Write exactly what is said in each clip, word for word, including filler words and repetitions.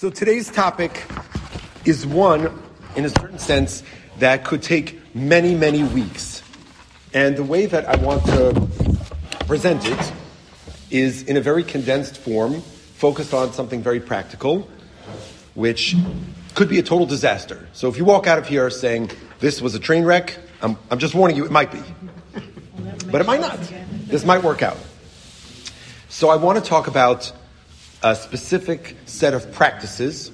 So today's topic is one, in a certain sense, that could take many, many weeks. And the way that I want to present it is in a very condensed form, focused on something very practical, which could be a total disaster. So if you walk out of here saying, this was a train wreck, I'm, I'm just warning you, it might be. But it might not. This might work out. So I want to talk about a specific set of practices,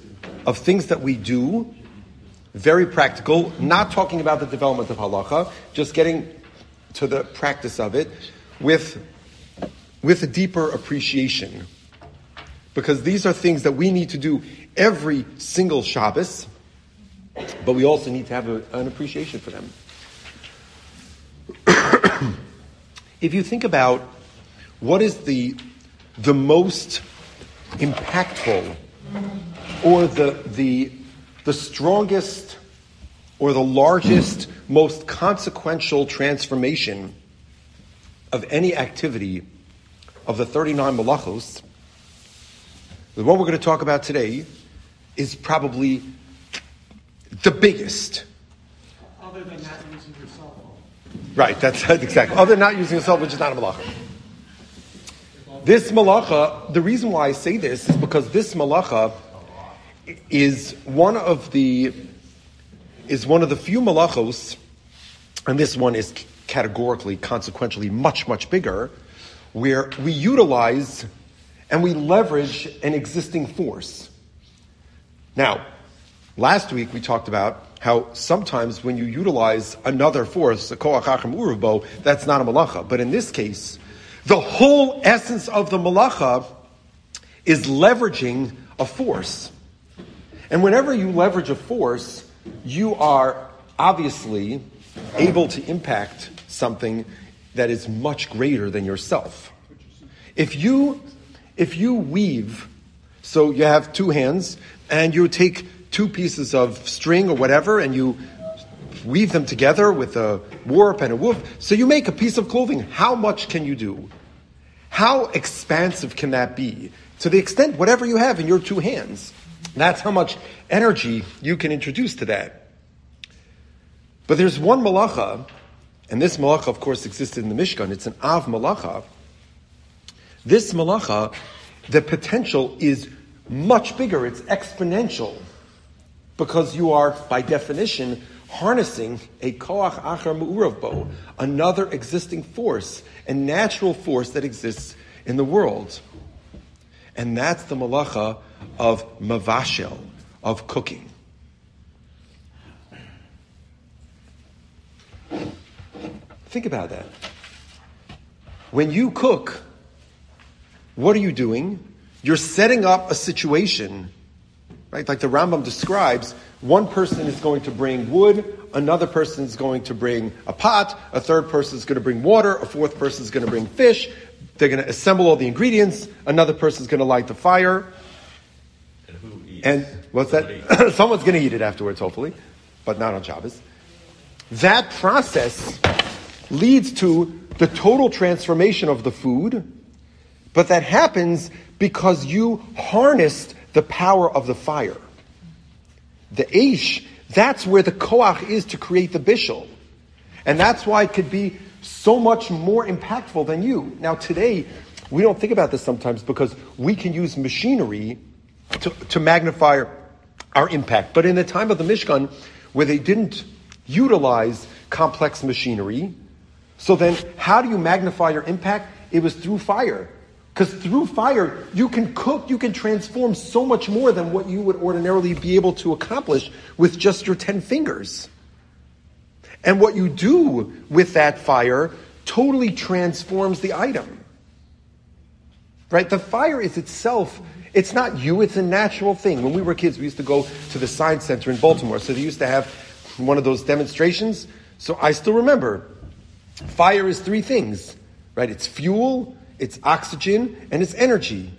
of things that we do, very practical, not talking about the development of halacha, just getting to the practice of it with, with a deeper appreciation. Because these are things that we need to do every single Shabbos, but we also need to have a, an appreciation for them. If you think about what is the the most impactful, or the the the strongest, or the largest, most consequential transformation of any activity of the thirty-nine malachos, the one we're going to talk about today is probably the biggest. Other than not using your cell phone. Right, that's, that's exactly. Other than not using your cell phone, which is not a malacha. This malacha, the reason why I say this is because this malacha is one of the is one of the few malachos, and this one is categorically, consequentially much, much bigger, where we utilize and we leverage an existing force. Now, last week we talked about how sometimes when you utilize another force, a koach hachem urubo, that's not a malacha. But in this case, the whole essence of the malacha is leveraging a force. And whenever you leverage a force, you are obviously able to impact something that is much greater than yourself. If you, if you weave, so you have two hands, and you take two pieces of string or whatever, and you weave them together with a warp and a woof. So you make a piece of clothing. How much can you do? How expansive can that be? To the extent, whatever you have in your two hands, that's how much energy you can introduce to that. But there's one malacha, and this malacha, of course, existed in the Mishkan. It's an av malacha. This malacha, the potential is much bigger. It's exponential. Because you are, by definition, harnessing a koach achar mu'urvbo, another existing force, a natural force that exists in the world. And that's the malacha of mavashel, of cooking. Think about that. When you cook, what are you doing? You're setting up a situation. Right? Like the Rambam describes, one person is going to bring wood, another person is going to bring a pot, a third person is going to bring water, a fourth person is going to bring fish, they're going to assemble all the ingredients, another person is going to light the fire. And who eats? And what's that? Someone's going to eat it afterwards, hopefully, but not on Shabbos. That process leads to the total transformation of the food, but that happens because you harnessed the power of the fire. The eish, that's where the koach is to create the bishul. And that's why it could be so much more impactful than you. Now today, we don't think about this sometimes because we can use machinery to, to magnify our impact. But in the time of the Mishkan, where they didn't utilize complex machinery, so then how do you magnify your impact? It was through fire. Because through fire, you can cook, you can transform so much more than what you would ordinarily be able to accomplish with just your ten fingers. And what you do with that fire totally transforms the item. Right? The fire is itself, it's not you, it's a natural thing. When we were kids, we used to go to the science center in Baltimore. So they used to have one of those demonstrations. So I still remember, fire is three things, right? It's fuel, it's oxygen, and it's energy.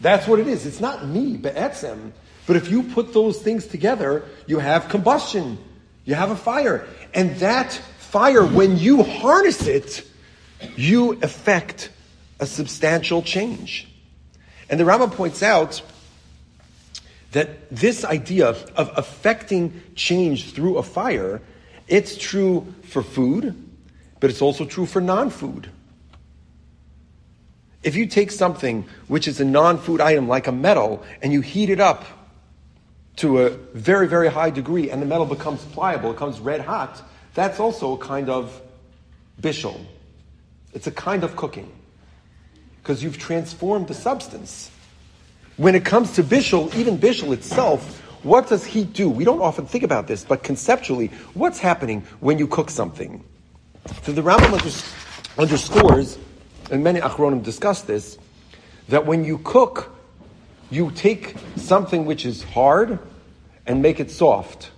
That's what it is. It's not me, be'etzem. But if you put those things together, you have combustion. You have a fire. And that fire, when you harness it, you effect a substantial change. And the Rambam points out that this idea of affecting change through a fire, it's true for food, but it's also true for non-food. If you take something which is a non-food item like a metal and you heat it up to a very, very high degree and the metal becomes pliable, it becomes red hot, that's also a kind of bishul. It's a kind of cooking because you've transformed the substance. When it comes to bishul, even bishul itself, what does heat do? We don't often think about this, but conceptually, what's happening when you cook something? So the Rambam underscores, and many Achronim discuss this, that when you cook, you take something which is hard and make it soft,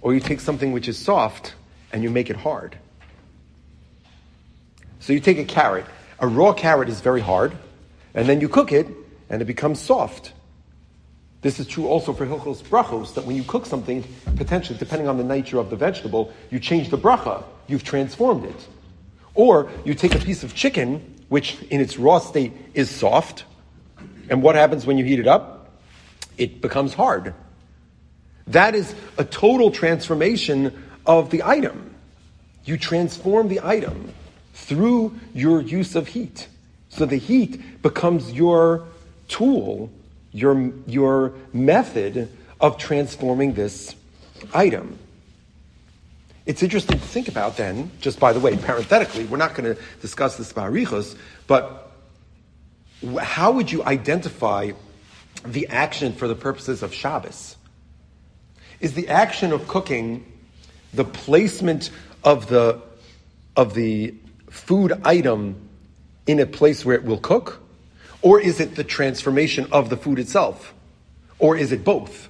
or you take something which is soft and you make it hard. So you take a carrot. A raw carrot is very hard, and then you cook it, and it becomes soft. This is true also for Hilchos Brachos, that when you cook something, potentially, depending on the nature of the vegetable, you change the bracha. You've transformed it. Or you take a piece of chicken, which in its raw state is soft, and what happens when you heat it up? It becomes hard. That is a total transformation of the item. You transform the item through your use of heat. So the heat becomes your tool, your your method of transforming this item. It's interesting to think about then, just by the way, parenthetically, we're not going to discuss this ba'arichos, but how would you identify the action for the purposes of Shabbos? Is the action of cooking the placement of the of the food item in a place where it will cook? Or is it the transformation of the food itself? Or is it both?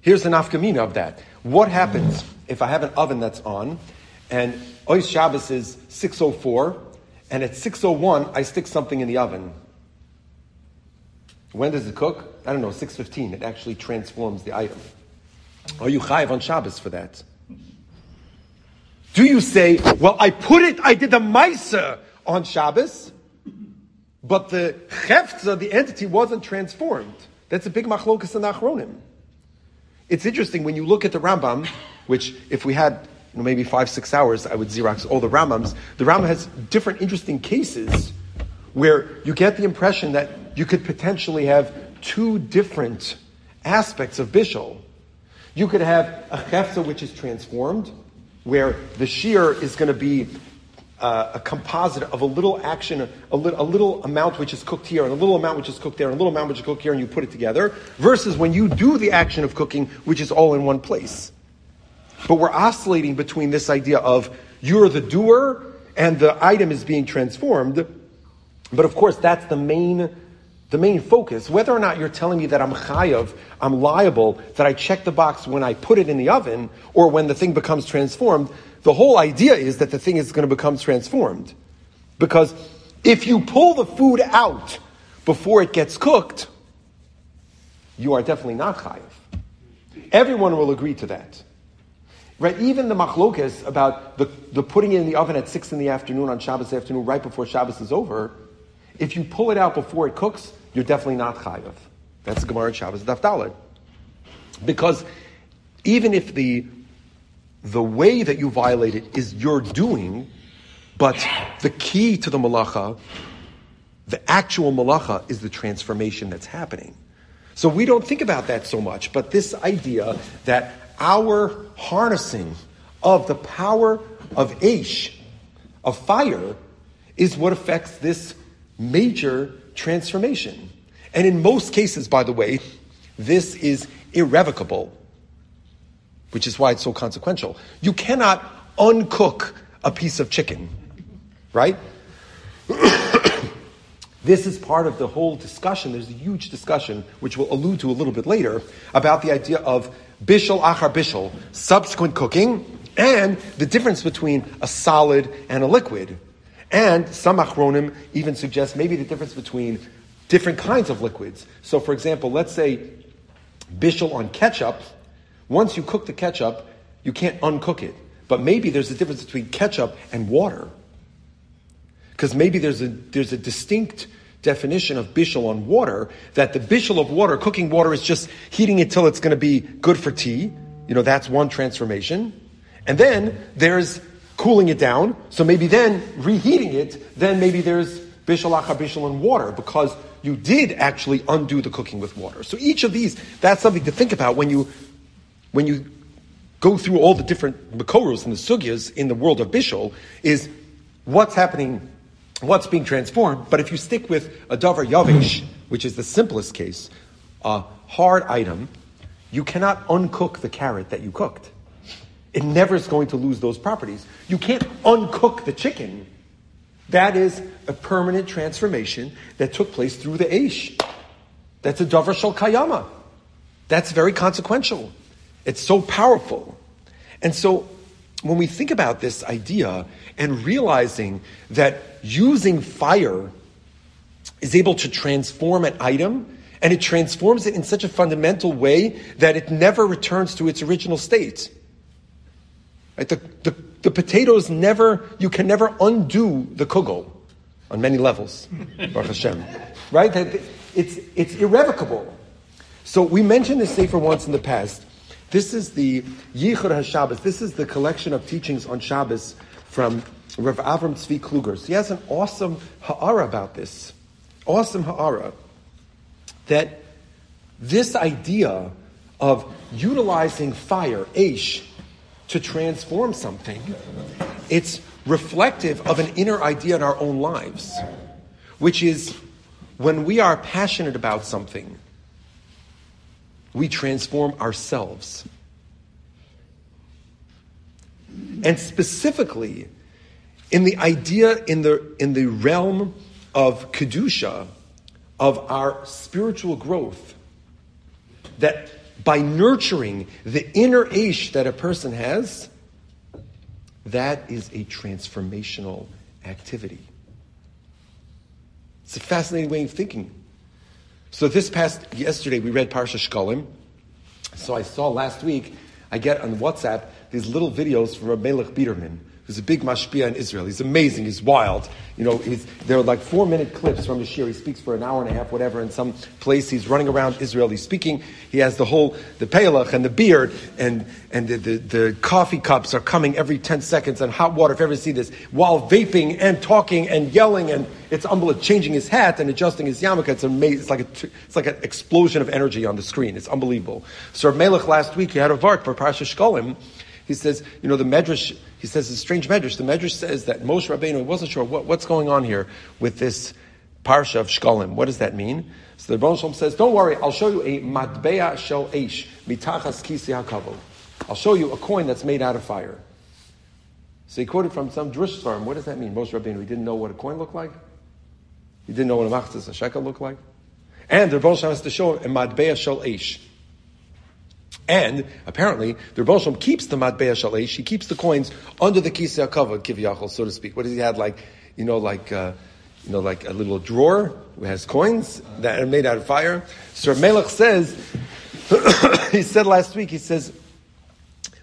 Here's the nafka mina of that. What happens if I have an oven that's on, and Ois Shabbos is six oh four, and at six oh one I stick something in the oven? When does it cook? I don't know, six fifteen. It actually transforms the item. Are you chayiv on Shabbos for that? Do you say, well, I put it, I did the ma'aser on Shabbos, but the cheftza, the entity, wasn't transformed? That's a big machlokas in Achronim. It's interesting when you look at the Rambam, which if we had you know, maybe five, six hours, I would Xerox all the Rambams. The Rambam has different interesting cases where you get the impression that you could potentially have two different aspects of bishul. You could have a cheftza which is transformed, where the shear is going to be Uh, a composite of a little action, a, li- a little amount which is cooked here, and a little amount which is cooked there, and a little amount which is cooked here, and you put it together, versus when you do the action of cooking, which is all in one place. But we're oscillating between this idea of you're the doer, and the item is being transformed, but of course that's the main the main focus. Whether or not you're telling me that I'm chayav, I'm liable, that I check the box when I put it in the oven, or when the thing becomes transformed, the whole idea is that the thing is going to become transformed. Because if you pull the food out before it gets cooked, you are definitely not chayiv. Everyone will agree to that. Right? Even the machlokas about the, the putting it in the oven at six in the afternoon on Shabbos afternoon, right before Shabbos is over, if you pull it out before it cooks, you're definitely not chayiv. That's the Gemara Shabbos Daf Daled. Because even if the The way that you violate it is your doing, but the key to the malacha, the actual malacha, is the transformation that's happening. So we don't think about that so much, but this idea that our harnessing of the power of eish, of fire, is what affects this major transformation. And in most cases, by the way, this is irrevocable, which is why it's so consequential. You cannot uncook a piece of chicken, right? This is part of the whole discussion. There's a huge discussion, which we'll allude to a little bit later, about the idea of bishul achar bishul, subsequent cooking, and the difference between a solid and a liquid. And some achronim even suggest maybe the difference between different kinds of liquids. So for example, let's say bishul on ketchup. Once you cook the ketchup, you can't uncook it. But maybe there's a difference between ketchup and water. Because maybe there's a there's a distinct definition of bishul on water, that the bishul of water, cooking water, is just heating it till it's going to be good for tea. You know, that's one transformation. And then there's cooling it down. So maybe then reheating it, then maybe there's bishul achar bishul in water, because you did actually undo the cooking with water. So each of these, that's something to think about when you when you go through all the different makoros and the sugyas in the world of bishul, is what's happening, what's being transformed. But if you stick with a davar yavish, which is the simplest case, a hard item, you cannot uncook the carrot that you cooked. It never is going to lose those properties. You can't uncook the chicken. That is a permanent transformation that took place through the eish. That's a davar shel kayama. That's very consequential. It's so powerful. And so when we think about this idea and realizing that using fire is able to transform an item, and it transforms it in such a fundamental way that it never returns to its original state. Right? The, the, the potatoes never, you can never undo the kugel on many levels, Baruch Hashem. Right? It's, it's irrevocable. So we mentioned this Sefer once in the past. This is the Yichur HaShabbos. This is the collection of teachings on Shabbos from Rav Avram Tzvi Kluger. So he has an awesome ha'ara about this. Awesome ha'ara. That this idea of utilizing fire, eish, to transform something, it's reflective of an inner idea in our own lives, which is when we are passionate about something, we transform ourselves. And specifically, in the idea, in the in the realm of Kedusha, of our spiritual growth, that by nurturing the inner eish that a person has, that is a transformational activity. It's a fascinating way of thinking. So this past, yesterday we read Parashat Shkalim. So I saw last week, I get on WhatsApp these little videos from Melech Biderman, who's a big mashpia in Israel. He's amazing, he's wild. You know, he's, they're like four minute clips from the shir. He speaks for an hour and a half, whatever, in some place. He's running around Israel, he's speaking. He has the whole, the pelach and the beard, and, and the, the, the coffee cups are coming every ten seconds, and hot water, if you ever see this, while vaping and talking and yelling, and it's unbelievable, changing his hat and adjusting his yarmulke. It's amazing. It's like, a, it's like an explosion of energy on the screen. It's unbelievable. So Melech last week, he had a vart for Parashat Shkalim. He says, you know, the Medrash, he says, it's a strange Medrash. The Medrash says that Moshe Rabbeinu wasn't sure what, what's going on here with this Parsha of Shkalim. What does that mean? So the Rebbeinu Shlom says, don't worry, I'll show you a matbeah shel eish, mitachas kisei HaKavod. I'll show you a coin that's made out of fire. So he quoted from some drush farm. What does that mean? Moshe Rabbeinu, he didn't know what a coin looked like? He didn't know what a machzas, a shekel looked like? And the Rebbeinu Shlom has to show him a matbeah shel eish. And apparently, the Rebbeinu Shlom keeps the matbeah shel eish. He keeps the coins under the kisei hakavod, kivyachol, so to speak. What does he have? Like, you know, like, uh, you know, like a little drawer that has coins that are made out of fire. So Melech says, he said last week, he says,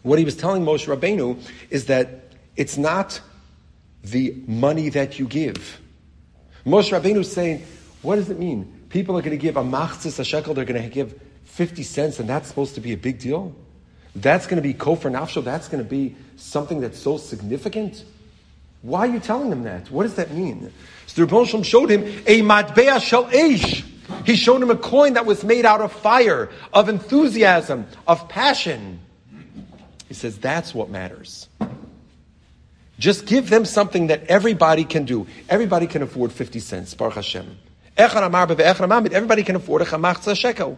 what he was telling Moshe Rabbeinu is that it's not the money that you give. Moshe Rabbeinu is saying, what does it mean? People are going to give a machzis, a shekel, they're going to give fifty cents, and that's supposed to be a big deal? That's going to be kofar nafsho? That's going to be something that's so significant? Why are you telling them that? What does that mean? So the Rebbeinu Shlom showed him a matbeah shel eish. He showed him a coin that was made out of fire, of enthusiasm, of passion. He says, that's what matters. Just give them something that everybody can do. Everybody can afford fifty cents, Baruch Hashem. Everybody can afford a chamachza shekel.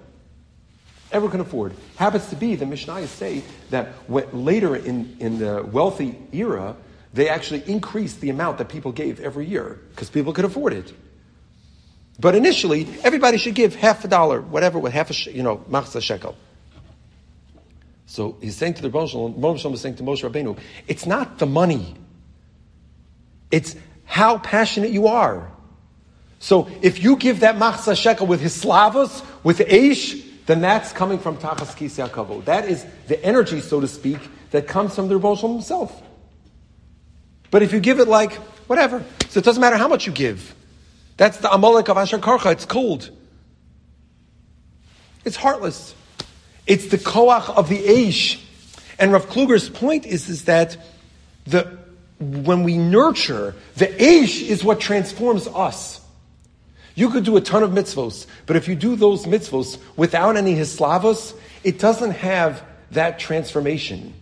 Everyone can afford. Happens to be, the Mishnaiah say that when, later in, in the wealthy era, they actually increased the amount that people gave every year because people could afford it. But initially, everybody should give half a dollar, whatever, with half a, you know, machzah shekel. So he's saying to the Rebbeinu Shlom, Rebbeinu Shlom is saying to Moshe Rabbeinu, it's not the money. It's how passionate you are. So if you give that machzah shekel with hislavos, with eish, then that's coming from Tachas Kisei HaKavod. That is the energy, so to speak, that comes from the Rebbeinu Shlom himself. But if you give it like, whatever, so it doesn't matter how much you give. That's the Amalek of Asher Karcha. It's cold. It's heartless. It's the koach of the eish. And Rav Kluger's point is, is that the when we nurture, the eish is what transforms us. You could do a ton of mitzvos, but if you do those mitzvos without any hislavos, it doesn't have that transformation.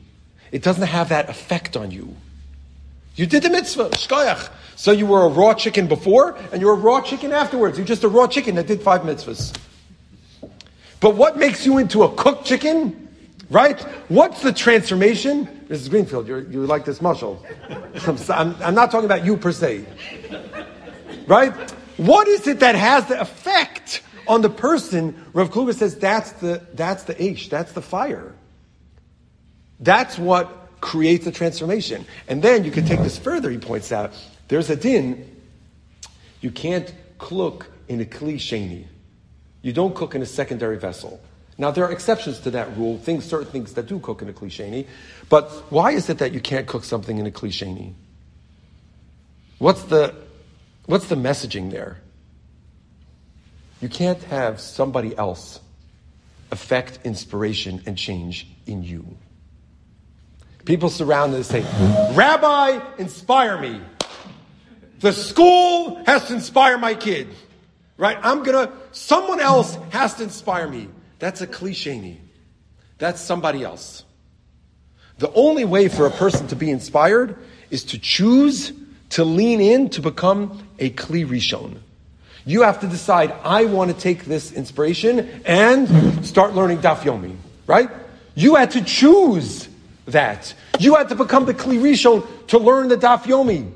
It doesn't have that effect on you. You did the mitzvah, shkoyach. So you were a raw chicken before, and you're a raw chicken afterwards. You're just a raw chicken that did five mitzvahs. But what makes you into a cooked chicken? Right? What's the transformation? Missus Greenfield, you're, you like this mushel. I'm, I'm, I'm not talking about you per se. Right? What is it that has the effect on the person? Rav Kluger says that's the that's the ish, that's the fire. That's what creates the transformation. And then you can take this further, he points out. There's a din. You can't cook in a kli sheni. You don't cook in a secondary vessel. Now, there are exceptions to that rule, things, certain things that do cook in a kli sheni. But why is it that you can't cook something in a kli sheni? What's the... What's the messaging there? You can't have somebody else affect inspiration and change in you. People surround and say, Rabbi, inspire me. The school has to inspire my kid. Right? I'm going to, someone else has to inspire me. That's a cliche. That's somebody else. The only way for a person to be inspired is to choose to lean in, to become a Kli Rishon. You have to decide, I want to take this inspiration and start learning Daf Yomi, right? You had to choose that. You had to become the Kli Rishon to learn the Daf Yomi.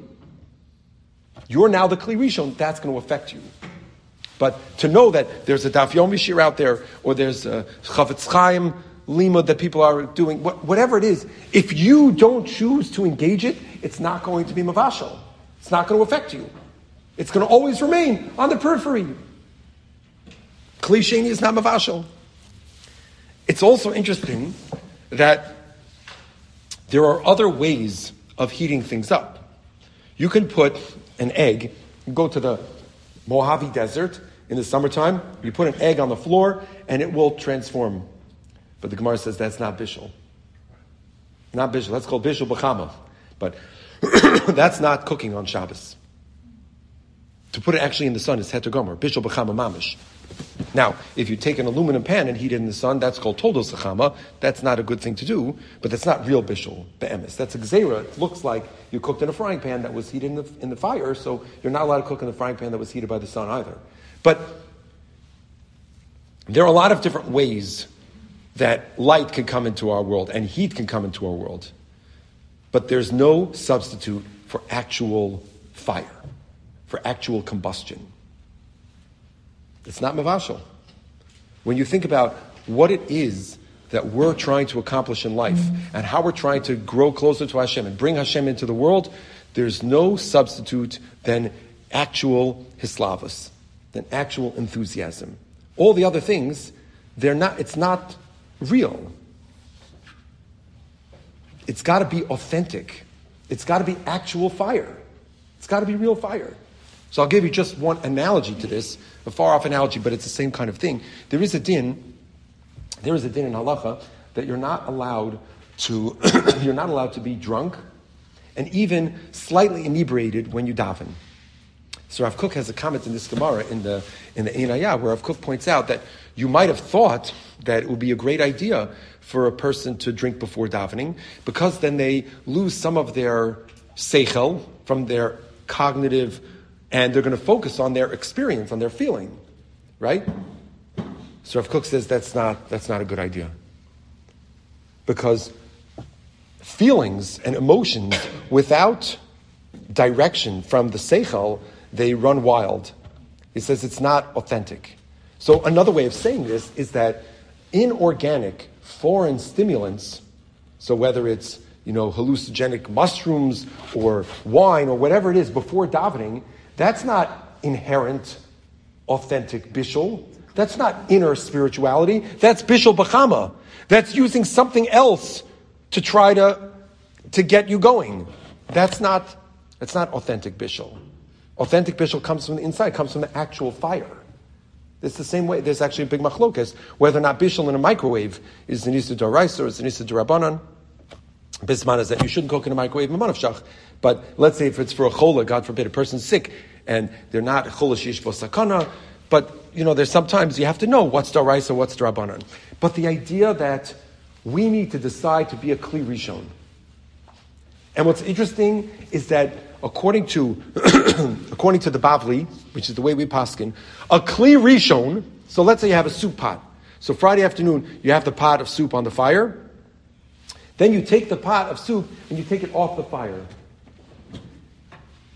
You're now the Kli Rishon. That's going to affect you. But to know that there's a Daf Yomi shir out there, or there's a Chavetz Chaim Lima that people are doing, whatever it is, if you don't choose to engage it, it's not going to be mavashal. It's not going to affect you. It's going to always remain on the periphery. Kli Sheni is not mavashal. It's also interesting that there are other ways of heating things up. You can put an egg, you go to the Mojave Desert in the summertime, you put an egg on the floor and it will transform. But the Gemara says that's not Bishul. Not Bishul. That's called Bishul B'chama. But that's not cooking on Shabbos. To put it actually in the sun is Heter Gomer. Bishul B'chama Mamish. Now, if you take an aluminum pan and heat it in the sun, that's called Toldos B'chama. That's not a good thing to do, but that's not real Bishul, Be'emes. That's a Gzeira. It looks like you cooked in a frying pan that was heated in the, in the fire, so you're not allowed to cook in the frying pan that was heated by the sun either. But there are a lot of different ways that light can come into our world and heat can come into our world. But there's no substitute for actual fire, for actual combustion. It's not mavashal. When you think about what it is that we're trying to accomplish in life and how we're trying to grow closer to Hashem and bring Hashem into the world, there's no substitute than actual hislavus, than actual enthusiasm. All the other things, they're not, it's not real. It's got to be authentic. It's got to be actual fire. It's got to be real fire. So I'll give you just one analogy to this, a far-off analogy, but it's the same kind of thing. There is a din, there is a din in halacha that you're not allowed to, you're not allowed to be drunk and even slightly inebriated when you daven. So Rav Kook has a comment in this Gemara in the in the Einayah where Rav Kook points out that you might have thought that it would be a great idea for a person to drink before davening because then they lose some of their seichel from their cognitive and they're going to focus on their experience, on their feeling, right? So Rav Kook says that's not that's not a good idea because feelings and emotions without direction from the seichel, they run wild. He says it's not authentic. So another way of saying this is that inorganic foreign stimulants, so whether it's, you know, hallucinogenic mushrooms or wine or whatever it is before davening, that's not inherent authentic bishul. That's not inner spirituality. That's bishul b'chama. That's using something else to try to to get you going. That's not that's not authentic bishul. Authentic bishul comes from the inside, comes from the actual fire. It's the same way. There's actually a big machlokas whether or not bishul in a microwave is an isur d'oraisa or is an isur d'rabbanan. Bisman is that you shouldn't cook in a microwave manavshach. But let's say if it's for a chola, God forbid, a person's sick and they're not chola sheish bo sakana. But you know, there's sometimes you have to know what's d'oraisa, what's d'rabbanan. But the idea that we need to decide to be a kli rishon. And what's interesting is that according to according to the Bavli, which is the way we paskin, a kli rishon, so let's say you have a soup pot. So Friday afternoon, you have the pot of soup on the fire. Then you take the pot of soup and you take it off the fire.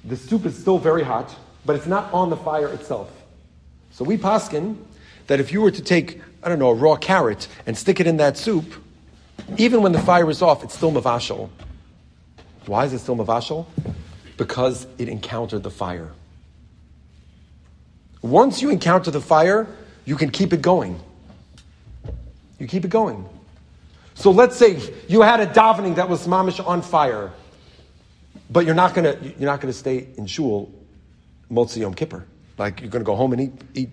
The soup is still very hot, but it's not on the fire itself. So we paskin that if you were to take, I don't know, a raw carrot and stick it in that soup, even when the fire is off, it's still mavashal. Why is it still mavashal? Because it encountered the fire. Once you encounter the fire, you can keep it going. You keep it going. So let's say you had a davening that was mamish on fire, but you're not gonna you're not gonna stay in shul Motzi Yom Kippur. Like you're gonna go home and eat eat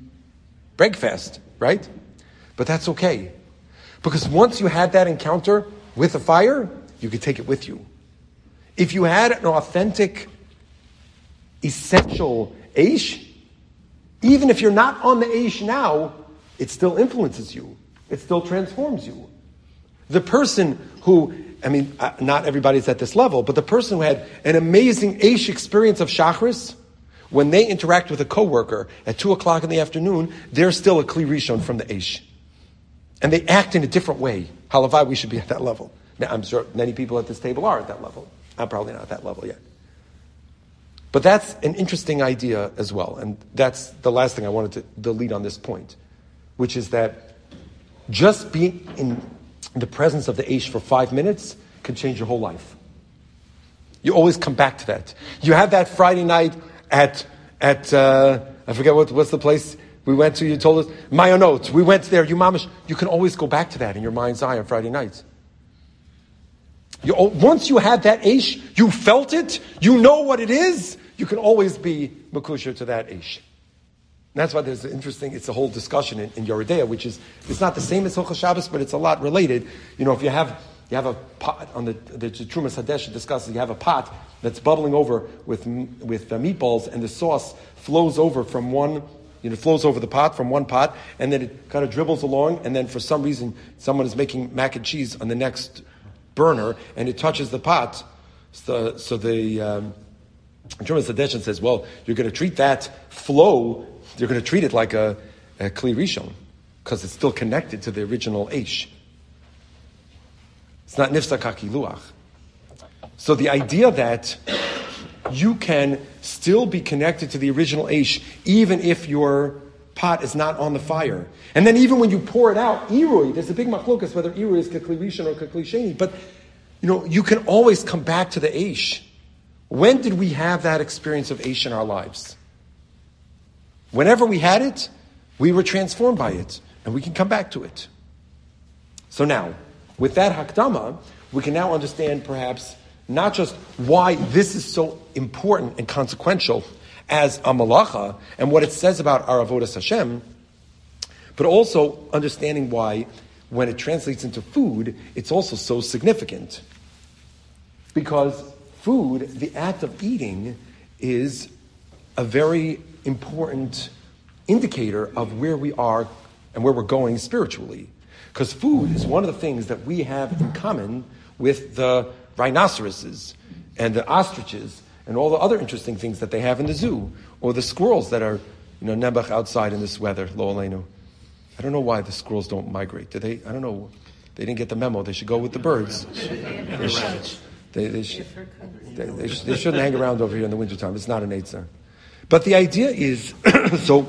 breakfast, right? But that's okay, because once you had that encounter with the fire, you could take it with you. If you had an authentic, essential eish, even if you're not on the eish now, it still influences you. It still transforms you. The person who, I mean, not everybody's at this level, but the person who had an amazing eish experience of shachris, when they interact with a coworker at two o'clock in the afternoon, they're still a kli rishon from the eish. And they act in a different way. Halavai, we should be at that level. Now, I'm sure many people at this table are at that level. I'm probably not at that level yet. But that's an interesting idea as well. And that's the last thing I wanted to delete on this point, which is that just being in the presence of the eish for five minutes can change your whole life. You always come back to that. You had that Friday night at, at uh, I forget what what's the place we went to, you told us, Mayonot, we went there, you mamish, you can always go back to that in your mind's eye on Friday nights. You, once you had that eish, you felt it, you know what it is, you can always be makusher to that eish. And that's why there's an interesting, it's a whole discussion in, in Yoredeya, which is, it's not the same as Hilchos Shabbos, but it's a lot related. You know, if you have you have a pot, on the, the Trumas Hadesh discusses, you have a pot that's bubbling over with with uh, meatballs, and the sauce flows over from one, you know, flows over the pot from one pot, and then it kind of dribbles along, and then for some reason, someone is making mac and cheese on the next burner, and it touches the pot. So, so the um, Trumas Hadesh says, well, you're going to treat that flow, you're going to treat it like a, a Kli Rishon, because it's still connected to the original Eish. It's not Nifsak HaKiluach. So the idea that you can still be connected to the original Eish, even if your pot is not on the fire. And then even when you pour it out, Irui, there's a big machlokas whether Irui is Kli Rishon or Kli Sheni, but you know, you can always come back to the Eish. When did we have that experience of Eish in our lives? Whenever we had it, we were transformed by it, and we can come back to it. So now, with that hakdama, we can now understand perhaps not just why this is so important and consequential as a malacha and what it says about our avodas Hashem, but also understanding why when it translates into food, it's also so significant. Because food, the act of eating, is a very important indicator of where we are and where we're going spiritually. Because food is one of the things that we have in common with the rhinoceroses and the ostriches and all the other interesting things that they have in the zoo, or the squirrels that are, you know, nebuch outside in this weather, lo aleinu. I don't know why the squirrels don't migrate. Do they? I don't know. They didn't get the memo. They should go with the birds. They, should, they, they, should, they, they, should, they shouldn't hang around over here in the wintertime. It's not an eitzah. But the idea is, so,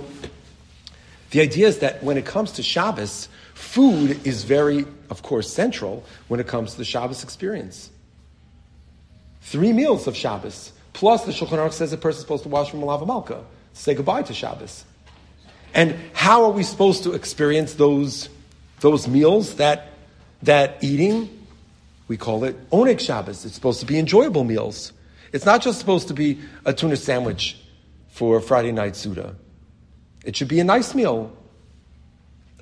the idea is that when it comes to Shabbos, food is very, of course, central when it comes to the Shabbos experience. Three meals of Shabbos, plus the Shulchan Aruch says a person's supposed to wash from Malav Malka, say goodbye to Shabbos. And how are we supposed to experience those, those meals, that, that eating? We call it Oneg Shabbos. It's supposed to be enjoyable meals. It's not just supposed to be a tuna sandwich for Friday night Suda. It should be a nice meal.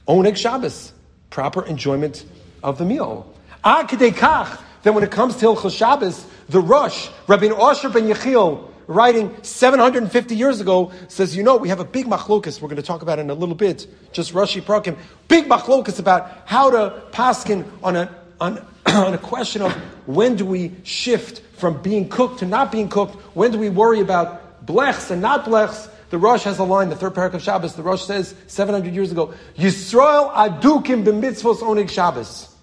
Oneg Shabbos, proper enjoyment of the meal. Ad kedei kach, then when it comes to Hilchos Shabbos, the Rosh, Rabbeinu Asher ben Yechiel, writing seven hundred fifty years ago, says, you know, we have a big machlokus, we're going to talk about it in a little bit, just Rashi Prakim, big machlokus about how to paskin on a, on, on a question of when do we shift from being cooked to not being cooked, when do we worry about blechs and not blechs. The Rosh has a line, the third parak of Shabbos, the Rosh says seven hundred years ago, Yisrael adukim b'mitzvos oneg Shabbos.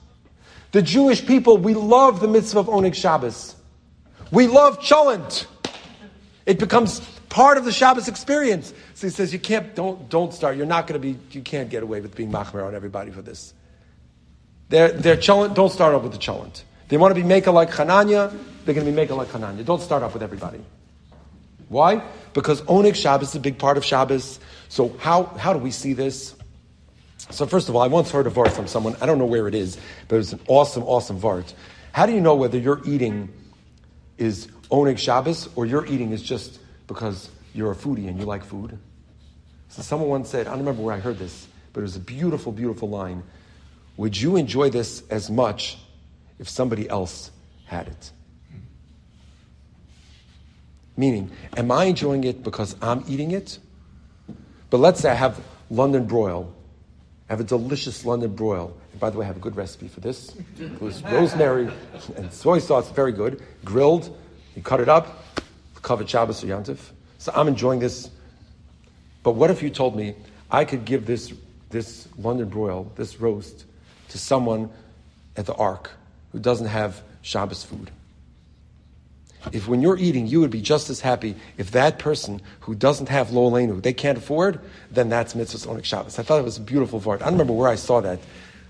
The Jewish people, we love the mitzvah of oneg Shabbos. We love cholent. It becomes part of the Shabbos experience. So he says, you can't, don't, don't start. You're not going to be, you can't get away with being machmer on everybody for this. They're, they're cholent, don't start off with the cholent. They want to be maker like Hananya, they're going to be maker like Hananya. Don't start off with everybody. Why? Because oneg Shabbos is a big part of Shabbos. So how, how do we see this? So first of all, I once heard a vart from someone, I don't know where it is, but it was an awesome, awesome vart. How do you know whether you're eating is oneg Shabbos, or your eating is just because you're a foodie and you like food? So someone once said, I don't remember where I heard this, but it was a beautiful, beautiful line. Would you enjoy this as much if somebody else had it? Meaning, am I enjoying it because I'm eating it? But let's say I have London broil. I have a delicious London broil. And by the way, I have a good recipe for this. It was rosemary and soy sauce, very good. Grilled. You cut it up, covered Shabbos or Yom Tov. So I'm enjoying this. But what if you told me I could give this this London broil, this roast, to someone at the Ark who doesn't have Shabbos food? If when you're eating, you would be just as happy if that person who doesn't have lo aleinu, they can't afford, then that's mitzvahs oneg Shabbos. I thought it was a beautiful vart. I don't remember where I saw that,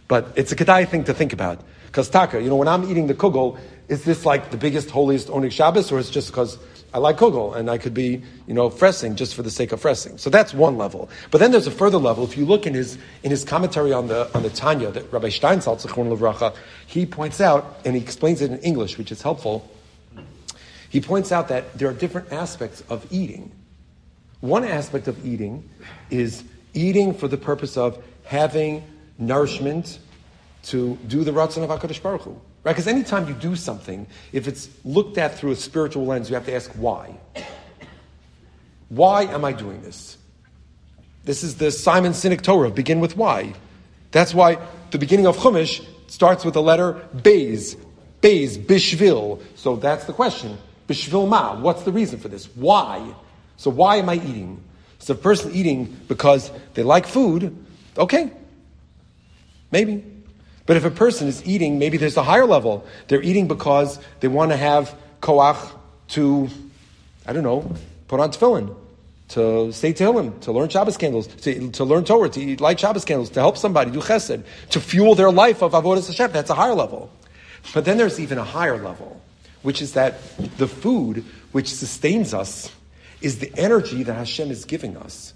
but it's a kedai thing to think about. Because taka, you know, when I'm eating the kugel, is this like the biggest, holiest oneg Shabbos, or is it just because I like kugel and I could be, you know, fressing just for the sake of fressing? So that's one level. But then there's a further level. If you look in his in his commentary on the on the Tanya, that Rabbi Steinsaltz, Zichron Livracha, he points out, and he explains it in English, which is helpful. He points out that there are different aspects of eating. One aspect of eating is eating for the purpose of having nourishment to do the ratzon of HaKadosh Baruch Hu. Right? Because anytime you do something, if it's looked at through a spiritual lens, you have to ask why. Why am I doing this? This is the Simon Sinek Torah, begin with why. That's why the beginning of Chumash starts with the letter Beis, Beis, Bishvil. So that's the question. Bishvil ma, what's the reason for this? Why? So why am I eating? So a person eating because they like food, okay, maybe. But if a person is eating, maybe there's a higher level. They're eating because they want to have koach to, I don't know, put on tefillin, to say tehillim, to learn Shabbos candles, to, to learn Torah, to eat light Shabbos candles, to help somebody, do chesed, to fuel their life of avodas Hashem. That's a higher level. But then there's even a higher level, which is that the food which sustains us is the energy that Hashem is giving us.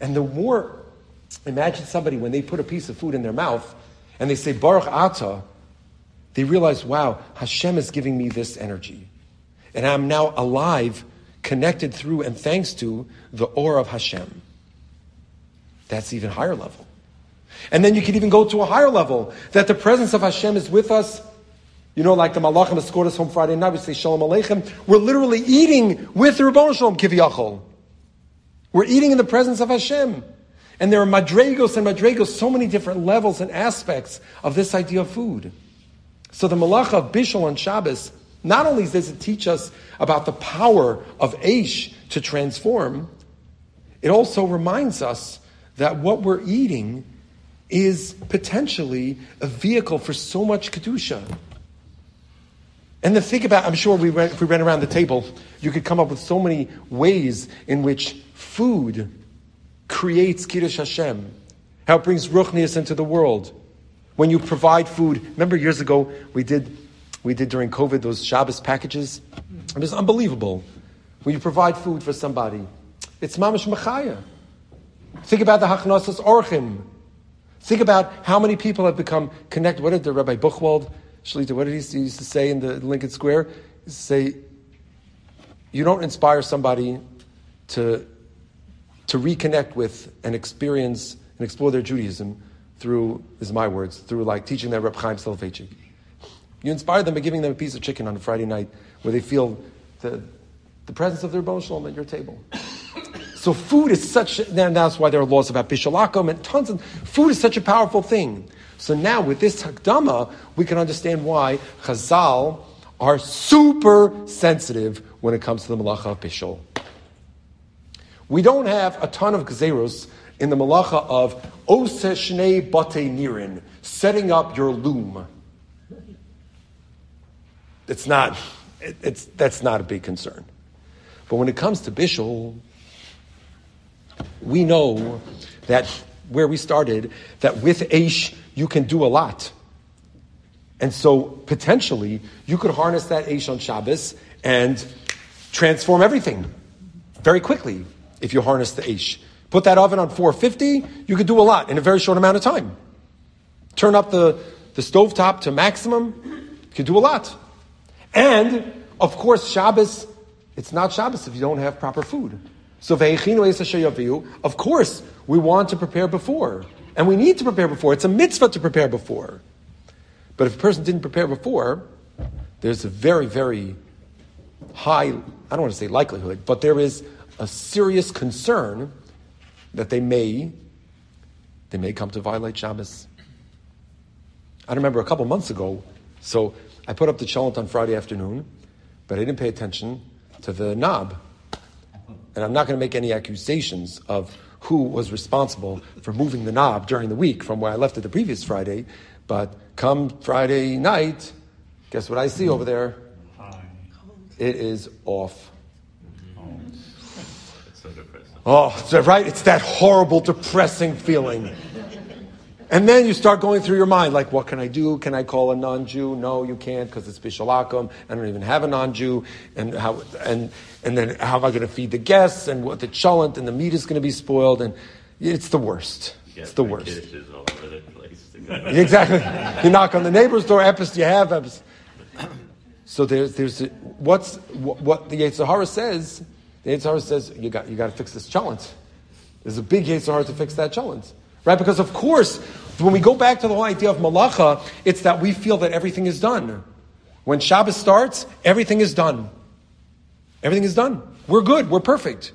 And the more, imagine somebody when they put a piece of food in their mouth, and they say, Baruch Ata, they realize, wow, Hashem is giving me this energy. And I'm now alive, connected through and thanks to the aura of Hashem. That's even higher level. And then you can even go to a higher level, that the presence of Hashem is with us. You know, like the Malachim escort us home Friday night, we say, Shalom Aleichem. We're literally eating with the Ribbono Shlom, Kiviyachol. We're eating in the presence of Hashem. And there are madregos and madregos, so many different levels and aspects of this idea of food. So the malacha of Bishul on Shabbos, not only does it teach us about the power of Eish to transform, it also reminds us that what we're eating is potentially a vehicle for so much Kedusha. And to think about, I'm sure we went, if we ran around the table, you could come up with so many ways in which food creates Kiddush Hashem, how it brings Ruchnius into the world. When you provide food, remember years ago we did we did during COVID those Shabbos packages? It was unbelievable. When you provide food for somebody, it's mamash machaya. Think about the Hachnasas Orchim. Think about how many people have become connected. What did the Rabbi Buchwald, Shlita, what did he used to say in the Lincoln Square? He used to say, you don't inspire somebody to to reconnect with and experience and explore their Judaism through, is my words, through like teaching them Reb Chaim Soloveitchik. You inspire them by giving them a piece of chicken on a Friday night where they feel the the presence of the Rebbeinu Shlom at your table. So food is such, and that's why there are laws about Bishul Akum and tons of, food is such a powerful thing. So now with this Hakdama, we can understand why Chazal are super sensitive when it comes to the Malacha of Bishul. We don't have a ton of Gezeros in the Malacha of Oseh Shnei Batei Nirin, setting up your loom. It's not, it, it's, that's not a big concern. But when it comes to Bishul, we know that where we started, that with Eish, you can do a lot. And so, potentially, you could harness that Eish on Shabbos and transform everything very quickly if you harness the Eish. Put that oven on four fifty, you could do a lot in a very short amount of time. Turn up the, the stovetop to maximum, you could do a lot. And, of course, Shabbos, it's not Shabbos if you don't have proper food. So, of course, we want to prepare before. And we need to prepare before. It's a mitzvah to prepare before. But if a person didn't prepare before, there's a very, very high, I don't want to say likelihood, but there is a serious concern that they may, they may come to violate Shabbos. I remember a couple months ago, so I put up the chalent on Friday afternoon, but I didn't pay attention to the knob. And I'm not going to make any accusations of who was responsible for moving the knob during the week from where I left it the previous Friday. But come Friday night, guess what I see over there? Hi. It is off. Oh, it's so depressing. Oh, so, right? It's that horrible, depressing feeling. And then you start going through your mind, like, what can I do? Can I call a non-Jew? No, you can't, because it's Bishul Akum. I don't even have a non-Jew. And how? And and then how am I going to feed the guests? And what the cholent and the meat is going to be spoiled? And it's the worst. Yeah, it's the worst. Is all over the place. Exactly. You knock on the neighbor's door. Epis, you have epis. So there's there's what's what, what the Yetzer Hara says. The Yetzer Hara says you got you got to fix this cholent. There's a big Yetzer Hara to fix that cholent. Right? Because, of course, when we go back to the whole idea of malacha, it's that we feel that everything is done. When Shabbos starts, everything is done. Everything is done. We're good. We're perfect.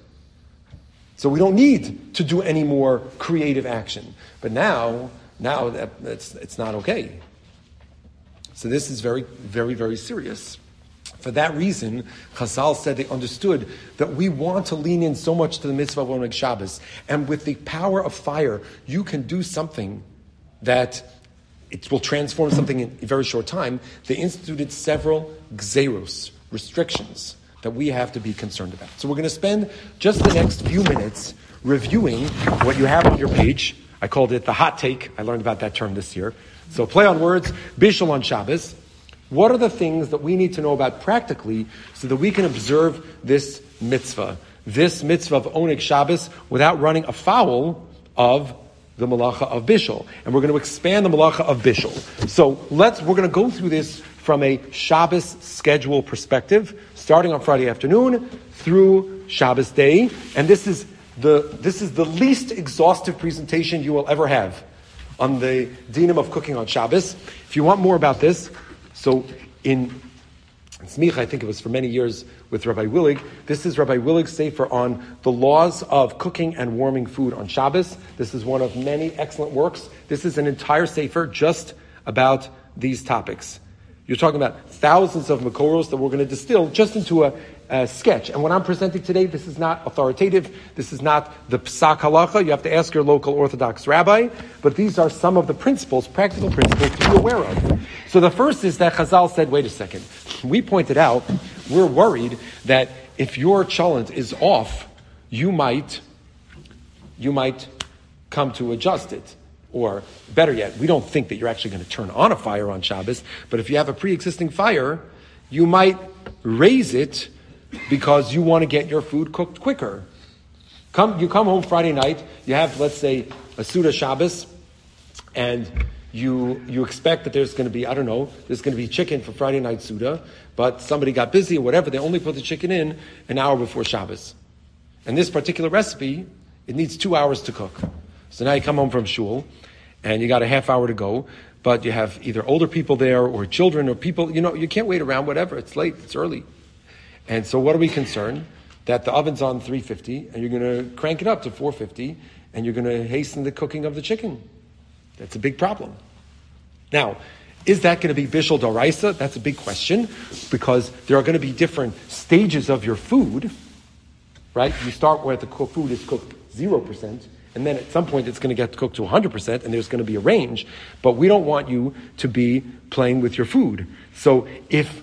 So we don't need to do any more creative action. But now, now that, it's, it's not okay. So this is very, very, very serious. For that reason, Chazal said they understood that we want to lean in so much to the mitzvah of Oneg Shabbos. And with the power of fire, you can do something that it will transform something in a very short time. They instituted several gzeros, restrictions, that we have to be concerned about. So we're going to spend just the next few minutes reviewing what you have on your page. I called it the hot take. I learned about that term this year. So play on words, Bishul on Shabbos. What are the things that we need to know about practically so that we can observe this mitzvah, this mitzvah of Oneg Shabbos, without running afoul of the malacha of Bishul? And we're going to expand the malacha of Bishul. So let's, we're going to go through this from a Shabbos schedule perspective, starting on Friday afternoon through Shabbos day. And this is the, this is the least exhaustive presentation you will ever have on the dinam of cooking on Shabbos. If you want more about this, so in Smicha, I think it was for many years with Rabbi Willig, this is Rabbi Willig's Sefer on the laws of cooking and warming food on Shabbos. This is one of many excellent works. This is an entire Sefer just about these topics. You're talking about thousands of makoros that we're going to distill just into a, a sketch. And what I'm presenting today, this is not authoritative. This is not the psak halacha. You have to ask your local Orthodox rabbi. But these are some of the principles, practical principles to be aware of. So the first is that Chazal said, wait a second. We pointed out, we're worried that if your cholent is off, you might, you might come to adjust it. Or better yet, we don't think that you're actually going to turn on a fire on Shabbos, but if you have a pre-existing fire, you might raise it because you want to get your food cooked quicker. Come, you come home Friday night, you have, let's say, a Suda Shabbos, and You you expect that there's going to be, I don't know, there's going to be chicken for Friday night Suda, but somebody got busy or whatever, they only put the chicken in an hour before Shabbos. And this particular recipe It needs two hours to cook. So now you come home from shul, and you got a half hour to go, but you have either older people there, or children, or people, you know, you can't wait around, whatever. It's late, it's early. And so what are we concerned? That the oven's on three fifty, and you're going to crank it up to four fifty, and you're going to hasten the cooking of the chicken. That's a big problem. Now, is that going to be Bishul Doraisa? That's a big question, because there are going to be different stages of your food, right? You start where the food is cooked zero percent, and then at some point it's going to get cooked to one hundred percent, and there's going to be a range, but we don't want you to be playing with your food. So if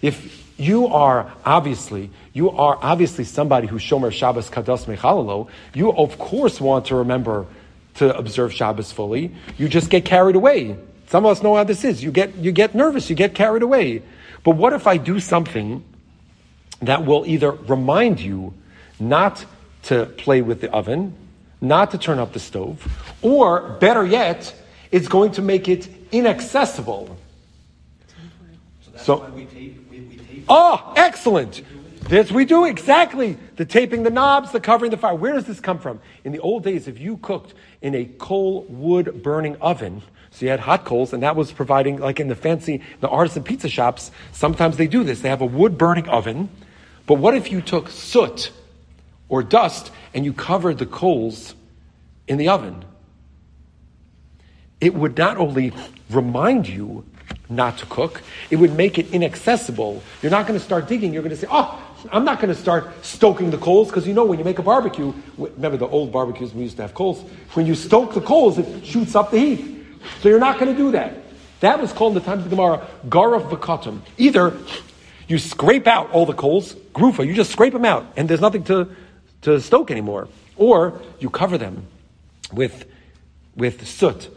if you are obviously, you are obviously somebody who's Shomer Shabbos Kados Mechalalo, you of course want to remember to observe Shabbos fully. You just get carried away. Some of us know how this is. You get you get nervous, you get carried away. But what if I do something that will either remind you not to play with the oven, not to turn up the stove, or better yet, it's going to make it inaccessible. So that's so, why we tape. We, we tape. Oh, excellent. This we do, exactly. The taping the knobs, the covering the fire. Where does this come from? In the old days, if you cooked in a coal wood burning oven, so you had hot coals, and that was providing, like in the fancy, the artisan pizza shops, sometimes they do this. They have a wood burning oven. But what if you took soot or dust and you covered the coals in the oven? It would not only remind you not to cook, it would make it inaccessible. You're not going to start digging. You're going to say, oh, I'm not going to start stoking the coals, because you know when you make a barbecue, remember the old barbecues, we used to have coals. When you stoke the coals, it shoots up the heat. So you're not going to do that. That was called in the time of the Gemara, Garaf V'Kotum. Either you scrape out all the coals, Grufa, you just scrape them out, and there's nothing to, to stoke anymore. Or you cover them with with soot.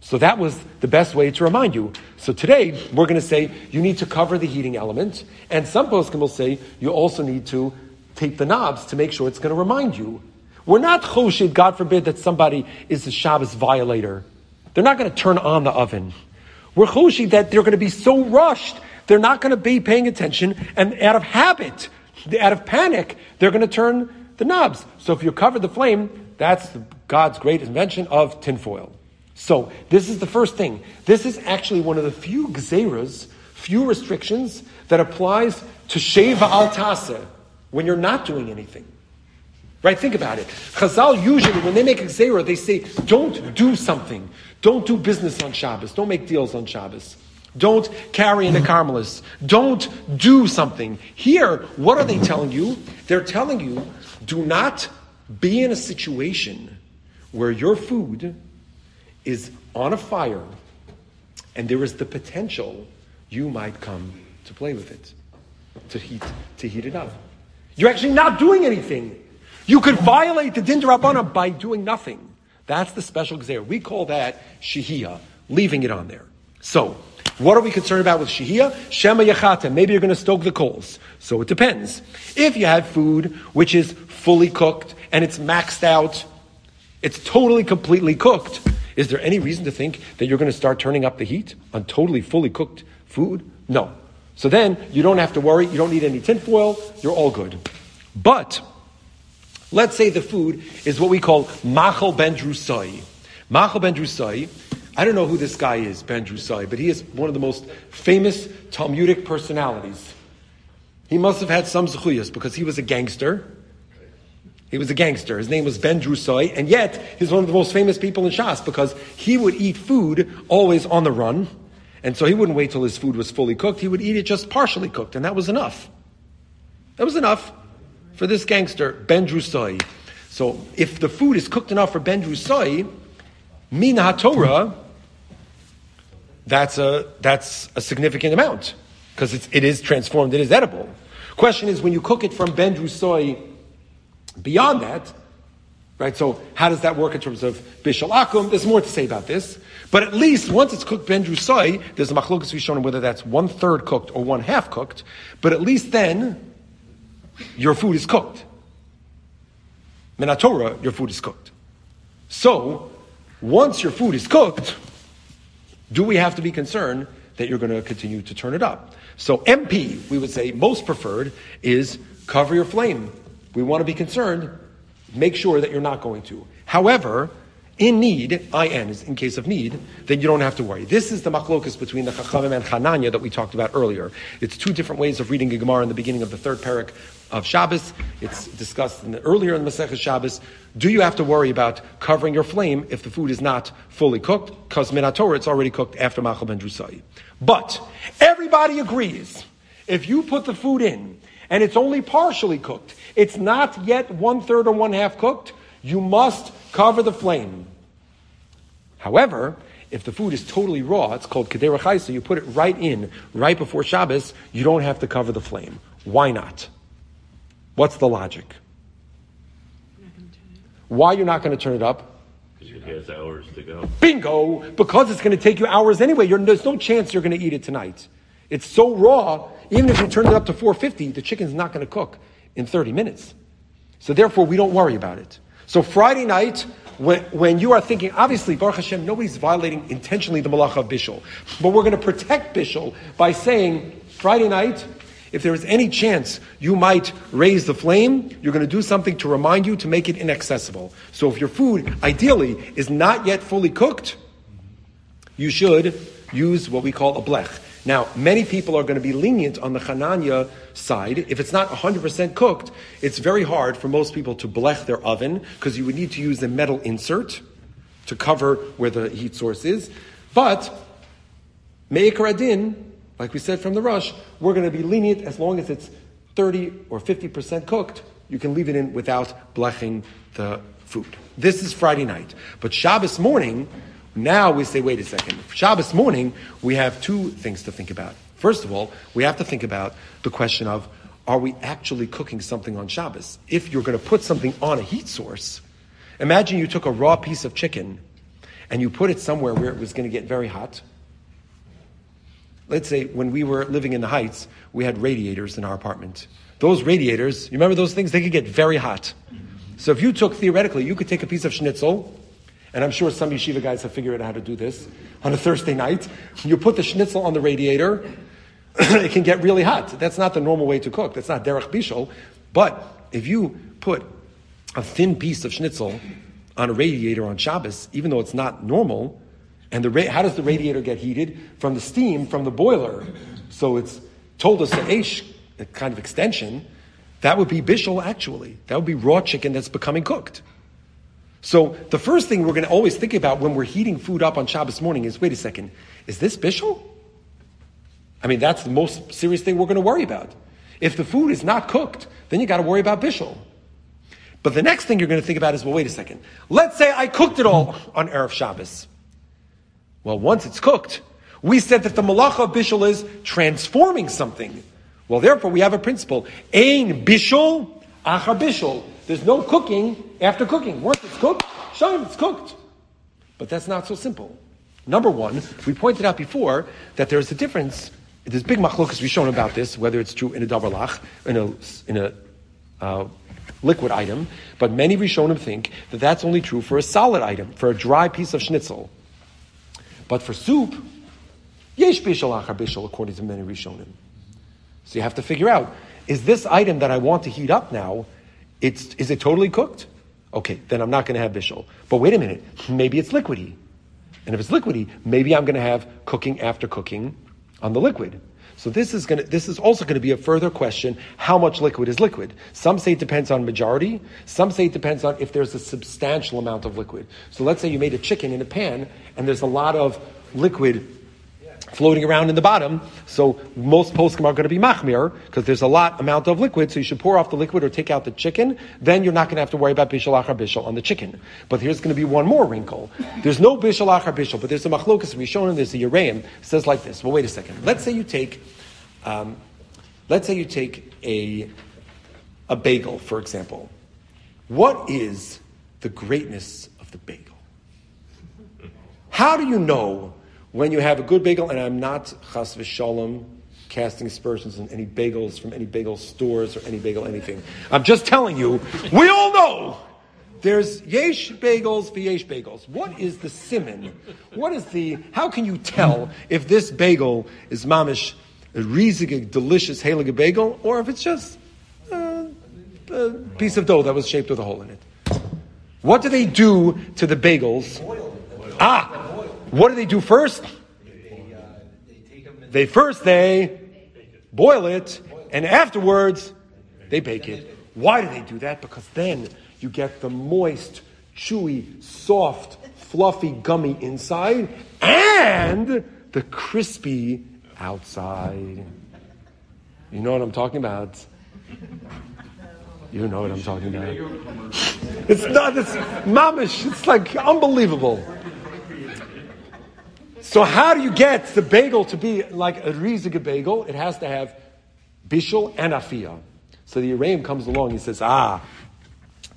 So that was the best way to remind you. So today, we're going to say you need to cover the heating element. And some poskim will say you also need to tape the knobs to make sure it's going to remind you. We're not choshid, God forbid, that somebody is a Shabbos violator. They're not going to turn on the oven. We're choshid that they're going to be so rushed, they're not going to be paying attention. And out of habit, out of panic, they're going to turn the knobs. So if you cover the flame, that's God's great invention of tinfoil. So, this is the first thing. This is actually one of the few gzeiras, few restrictions that applies to sheva al taseh, when you're not doing anything. Right? Think about it. Chazal usually, when they make a gzeira, they say, don't do something. Don't do business on Shabbos. Don't make deals on Shabbos. Don't carry in a carmelis. Don't do something. Here, what are they telling you? They're telling you, do not be in a situation where your food is on a fire, and there is the potential you might come to play with it, to heat to heat it up. You're actually not doing anything. You could violate the din d'rabbanan by doing nothing. That's the special gzeira. We call that shehiyah, leaving it on there. So, what are we concerned about with shehiyah? Shema yachata. Maybe you're going to stoke the coals. So it depends. If you have food which is fully cooked and it's maxed out, it's totally, completely cooked, is there any reason to think that you're going to start turning up the heat on totally fully cooked food? No. So then you don't have to worry. You don't need any tinfoil. You're all good. But let's say the food is what we call Machal Ben Drusai. Machal Ben Drusai, I don't know who this guy is, Ben Drusai, but he is one of the most famous Talmudic personalities. He must have had some zechuyas because he was a gangster. He was a gangster. His name was Ben Drusai, and yet he's one of the most famous people in Shas because he would eat food always on the run, and so he wouldn't wait till his food was fully cooked. He would eat it just partially cooked, and that was enough. That was enough for this gangster, Ben Drusai. So if the food is cooked enough for Ben Drusai, min haTorah, that's a that's a significant amount because it's it is transformed. It is edible. Question is when you cook it from Ben Drusai. Beyond that, right, so how does that work in terms of Bishul Akum? There's more to say about this. But at least once it's cooked Ben Drusai, there's a machlokas Rishonim whether that's one-third cooked or one-half cooked, but at least then your food is cooked. Min haTorah, your food is cooked. So, once your food is cooked, do we have to be concerned that you're going to continue to turn it up? So M P, we would say, most preferred, is cover your flame. We want to be concerned Make sure that you're not going to. However, in need, in is in case of need, then you don't have to worry. This is the machlokas between the Chachamim and Hananya that we talked about earlier. It's two different ways of reading a Gemara in the beginning of the third parak of Shabbos. It's discussed in the, earlier in the Masechah Shabbos. Do you have to worry about covering your flame if the food is not fully cooked? Because min HaTorah, it's already cooked after Machal Ben Drusai. But everybody agrees, if you put the food in and it's only partially cooked, it's not yet one third or one half cooked, you must cover the flame. However, if the food is totally raw, it's called kedera chaisa, you put it right in, right before Shabbos, you don't have to cover the flame. Why not? What's the logic? Why you're not going to turn it up? Because it has hours to go. Bingo! Because it's going to take you hours anyway. You're, there's no chance you're going to eat it tonight. It's so raw, even if you turn it up to four fifty, the chicken's not going to cook in thirty minutes. So therefore, we don't worry about it. So Friday night, when, when you are thinking, obviously, Baruch Hashem, nobody's violating intentionally the malacha of Bishul. But we're going to protect Bishul by saying, Friday night, if there is any chance you might raise the flame, you're going to do something to remind you to make it inaccessible. So if your food, ideally, is not yet fully cooked, you should use what we call a blech. Now, many people are going to be lenient on the Hananya side. If it's not one hundred percent cooked, it's very hard for most people to blech their oven because you would need to use a metal insert to cover where the heat source is. But, me'ikar adin, like we said from the Rosh, we're going to be lenient as long as it's thirty or fifty percent cooked. You can leave it in without bleching the food. This is Friday night. But Shabbos morning, now we say, wait a second. Shabbos morning, we have two things to think about. First of all, we have to think about the question of, are we actually cooking something on Shabbos? If you're going to put something on a heat source, imagine you took a raw piece of chicken and you put it somewhere where it was going to get very hot. Let's say when we were living in the Heights, we had radiators in our apartment. Those radiators, you remember those things? They could get very hot. So if you took, theoretically, you could take a piece of schnitzel, and I'm sure some yeshiva guys have figured out how to do this on a Thursday night. You put the schnitzel on the radiator, it can get really hot. That's not the normal way to cook. That's not derech bishul. But if you put a thin piece of schnitzel on a radiator on Shabbos, even though it's not normal, and the ra- how does the radiator get heated? From the steam from the boiler. So it's told us to H, a kind of extension. That would be bishul, actually. That would be raw chicken that's becoming cooked. So the first thing we're going to always think about when we're heating food up on Shabbos morning is, wait a second, is this bishul? I mean, that's the most serious thing we're going to worry about. If the food is not cooked, then you got to worry about bishul. But the next thing you're going to think about is, well, wait a second. Let's say I cooked it all on Erev Shabbos. Well, once it's cooked, we said that the malacha of bishul is transforming something. Well, therefore, we have a principle. Ein bishul, achar bishul. There's no cooking after cooking. Once it's cooked, shame, it's cooked. But that's not so simple. Number one, we pointed out before that there's a difference. There's big machlokas we've shown about this, whether it's true in a davar lach, in a, in a uh, liquid item. But many Rishonim think that that's only true for a solid item, for a dry piece of schnitzel. But for soup, yesh bishul achar bishul, according to many Rishonim. So you have to figure out, is this item that I want to heat up now, It's, is it totally cooked? Okay, then I'm not going to have bishul. But wait a minute, maybe it's liquidy. And if it's liquidy, maybe I'm going to have cooking after cooking on the liquid. So this is going to, this is also going to be a further question, how much liquid is liquid? Some say it depends on majority. Some say it depends on if there's a substantial amount of liquid. So let's say you made a chicken in a pan, and there's a lot of liquid floating around in the bottom, so most poskim are going to be machmir, because there's a lot amount of liquid, so you should pour off the liquid or take out the chicken, then you're not going to have to worry about bishul achar bishul on the chicken. But here's going to be one more wrinkle. There's no bishul achar bishul, but there's a machlokas Rishonim, there's a Uraim, says like this, well, wait a second, let's say you take, um, let's say you take a, a bagel, for example. What is the greatness of the bagel? How do you know when you have a good bagel, and I'm not chas v'shalom casting aspersions on any bagels from any bagel stores or any bagel anything. I'm just telling you, we all know there's yesh bagels v'yesh bagels. What is the siman? What is the, how can you tell if this bagel is mamish, a rizig, delicious halig bagel, or if it's just a, a piece of dough that was shaped with a hole in it? What do they do to the bagels? Oil. Oil. Ah, oil. What do they do first? They, uh, they, take them and they first they boil it, boil. and afterwards they bake it. Why do they do that? Because then you get the moist, chewy, soft, fluffy, gummy inside, and the crispy outside. You know what I'm talking about? You know what I'm talking about. It's not, it's mamish, it's like unbelievable. So how do you get the bagel to be like a rizige bagel? It has to have bishul and afiyah. So the Uraim comes along, he says, ah,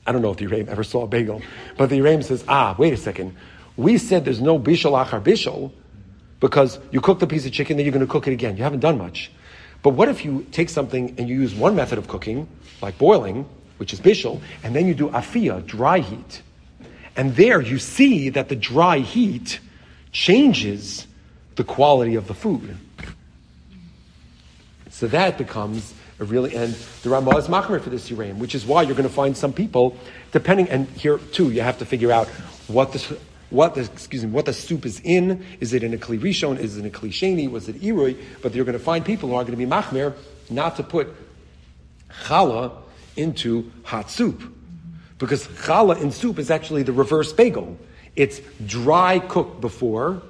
I don't know if the Uraim ever saw a bagel, but the Uraim says, ah, wait a second. We said there's no bishul achar bishul because you cook the piece of chicken, then you're going to cook it again. You haven't done much. But what if you take something and you use one method of cooking, like boiling, which is bishul, and then you do afiyah, dry heat. And there you see that the dry heat changes the quality of the food. So that becomes a really, and the Ramah is machmer for this Uraim, which is why you're going to find some people, depending, and here too, you have to figure out what the, what the, excuse me, what the soup is in. Is it in a kli rishon? Is it in a kli sheni? Was it irui? But you're going to find people who are going to be machmer not to put challah into hot soup, because challah in soup is actually the reverse bagel. It's dry cooked before,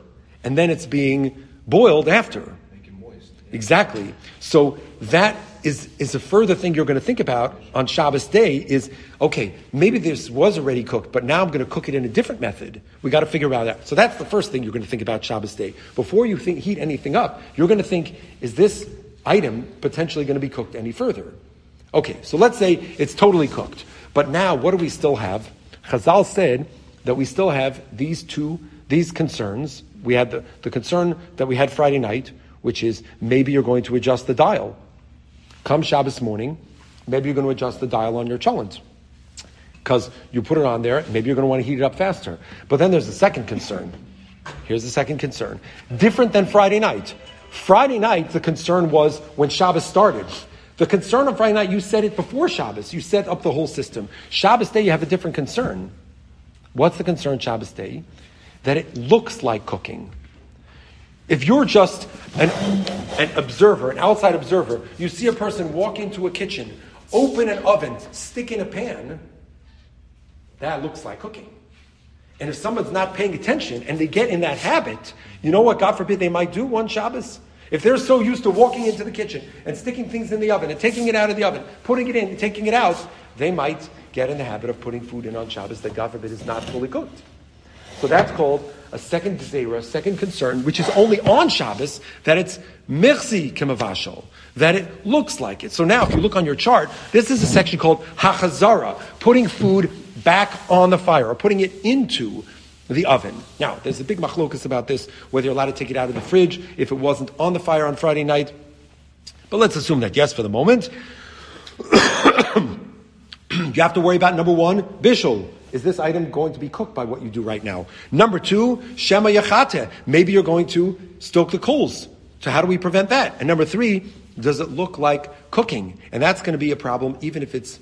and then it's being boiled after. Make it moist. Yeah. Exactly. So that is is a further thing you're going to think about on Shabbos day is, okay, maybe this was already cooked, but now I'm going to cook it in a different method. We got to figure out that. So that's the first thing you're going to think about Shabbos day. Before you think, heat anything up, you're going to think, is this item potentially going to be cooked any further? Okay, so let's say it's totally cooked. But now, what do we still have? Chazal said that we still have these two, these concerns. We had the, the concern that we had Friday night, which is maybe you're going to adjust the dial. Come Shabbos morning, maybe you're going to adjust the dial on your cholent, because you put it on there, maybe you're going to want to heat it up faster. But then there's the second concern. Here's the second concern. Different than Friday night. Friday night, the concern was when Shabbos started. The concern of Friday night, you said it before Shabbos. You set up the whole system. Shabbos day, you have a different concern. What's the concern Shabbos day? That it looks like cooking. If you're just an, an observer, an outside observer, you see a person walk into a kitchen, open an oven, stick in a pan, that looks like cooking. And if someone's not paying attention and they get in that habit, you know what, God forbid, they might do one Shabbos? If they're so used to walking into the kitchen and sticking things in the oven and taking it out of the oven, putting it in and taking it out, they might get in the habit of putting food in on Shabbos that, God forbid, is not fully cooked. So that's called a second zera, a second concern, which is only on Shabbos, that it's mirsi kemavashol, that it looks like it. So now, if you look on your chart, this is a section called hachazara, putting food back on the fire, or putting it into the oven. Now, there's a big machlokus about this, whether you're allowed to take it out of the fridge, if it wasn't on the fire on Friday night. But let's assume that yes for the moment. You have to worry about, number one, bishul. Is this item going to be cooked by what you do right now? Number two, shema yachate. Maybe you're going to stoke the coals. So how do we prevent that? And number three, does it look like cooking? And that's going to be a problem even if it's,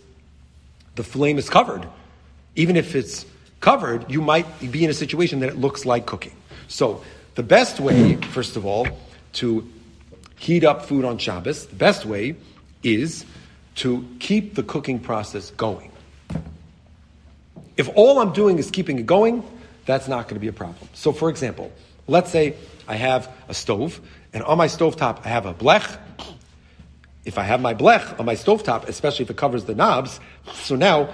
the flame is covered. Even if it's covered, you might be in a situation that it looks like cooking. So the best way, first of all, to heat up food on Shabbos, the best way is to keep the cooking process going. If all I'm doing is keeping it going, that's not going to be a problem. So for example, let's say I have a stove, and on my stovetop I have a blech. If I have my blech on my stovetop, especially if it covers the knobs, so now